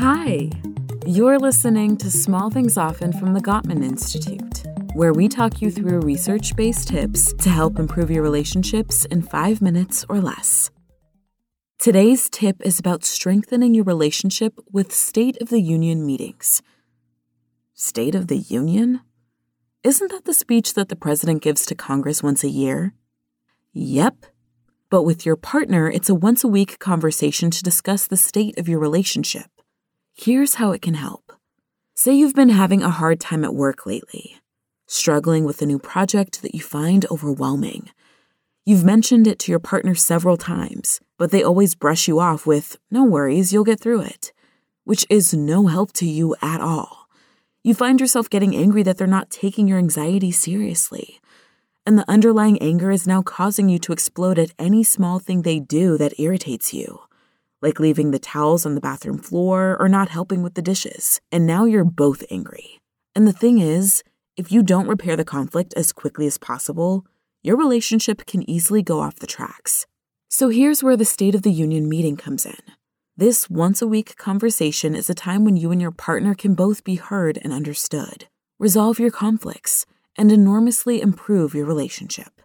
Hi, you're listening to Small Things Often from the Gottman Institute, where we talk you through research-based tips to help improve your relationships in 5 minutes or less. Today's tip is about strengthening your relationship with State of the Union meetings. State of the Union? Isn't that the speech that the president gives to Congress once a year? Yep. But with your partner, it's a once-a-week conversation to discuss the state of your relationship. Here's how it can help. Say you've been having a hard time at work lately, struggling with a new project that you find overwhelming. You've mentioned it to your partner several times, but they always brush you off with, "No worries, you'll get through it," which is no help to you at all. You find yourself getting angry that they're not taking your anxiety seriously. And the underlying anger is now causing you to explode at any small thing they do that irritates you, like leaving the towels on the bathroom floor or not helping with the dishes. And now you're both angry. And the thing is, if you don't repair the conflict as quickly as possible, your relationship can easily go off the tracks. So here's where the State of the Union meeting comes in. This once-a-week conversation is a time when you and your partner can both be heard and understood, resolve your conflicts, and enormously improve your relationship.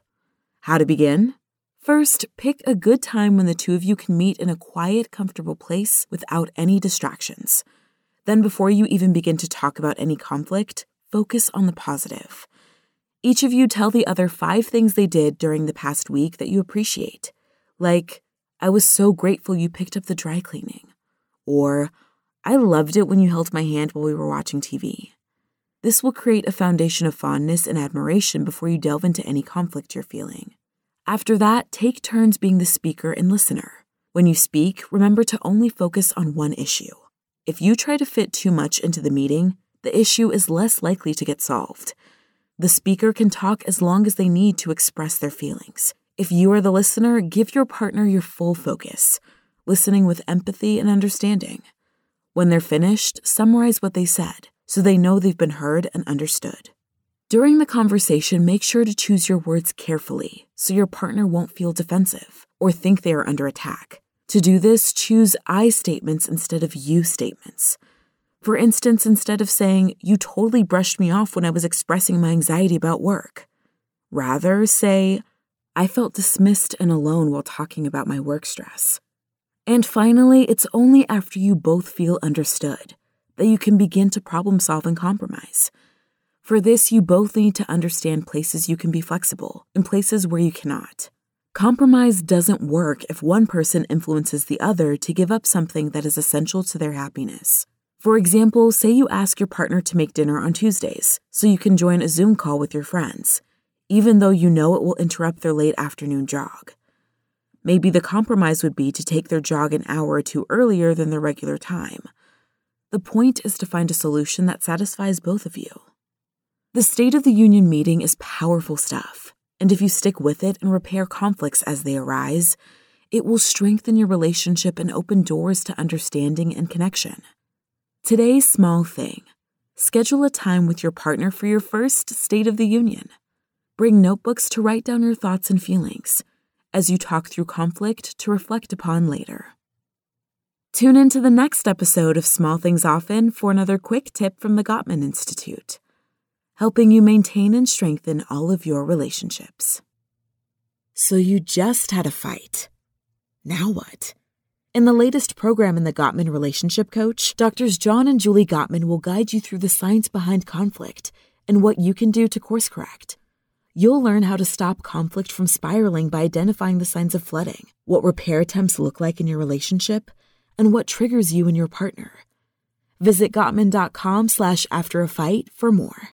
How to begin? First, pick a good time when the two of you can meet in a quiet, comfortable place without any distractions. Then, before you even begin to talk about any conflict, focus on the positive. Each of you tell the other 5 things they did during the past week that you appreciate, like, "I was so grateful you picked up the dry cleaning," or "I loved it when you held my hand while we were watching TV." This will create a foundation of fondness and admiration before you delve into any conflict you're feeling. After that, take turns being the speaker and listener. When you speak, remember to only focus on one issue. If you try to fit too much into the meeting, the issue is less likely to get solved. The speaker can talk as long as they need to express their feelings. If you are the listener, give your partner your full focus, listening with empathy and understanding. When they're finished, summarize what they said so they know they've been heard and understood. During the conversation, make sure to choose your words carefully so your partner won't feel defensive or think they are under attack. To do this, choose I statements instead of you statements. For instance, instead of saying, "You totally brushed me off when I was expressing my anxiety about work," rather say, "I felt dismissed and alone while talking about my work stress." And finally, it's only after you both feel understood that you can begin to problem solve and compromise. For this, you both need to understand places you can be flexible and places where you cannot. Compromise doesn't work if one person influences the other to give up something that is essential to their happiness. For example, say you ask your partner to make dinner on Tuesdays so you can join a Zoom call with your friends, even though you know it will interrupt their late afternoon jog. Maybe the compromise would be to take their jog an hour or two earlier than their regular time. The point is to find a solution that satisfies both of you. The State of the Union meeting is powerful stuff, and if you stick with it and repair conflicts as they arise, it will strengthen your relationship and open doors to understanding and connection. Today's small thing: schedule a time with your partner for your first State of the Union. Bring notebooks to write down your thoughts and feelings as you talk through conflict to reflect upon later. Tune in to the next episode of Small Things Often for another quick tip from the Gottman Institute, helping you maintain and strengthen all of your relationships. So you just had a fight. Now what? In the latest program in the Gottman Relationship Coach, Drs. John and Julie Gottman will guide you through the science behind conflict and what you can do to course correct. You'll learn how to stop conflict from spiraling by identifying the signs of flooding, what repair attempts look like in your relationship, and what triggers you and your partner. Visit gottman.com/after-a-fight for more.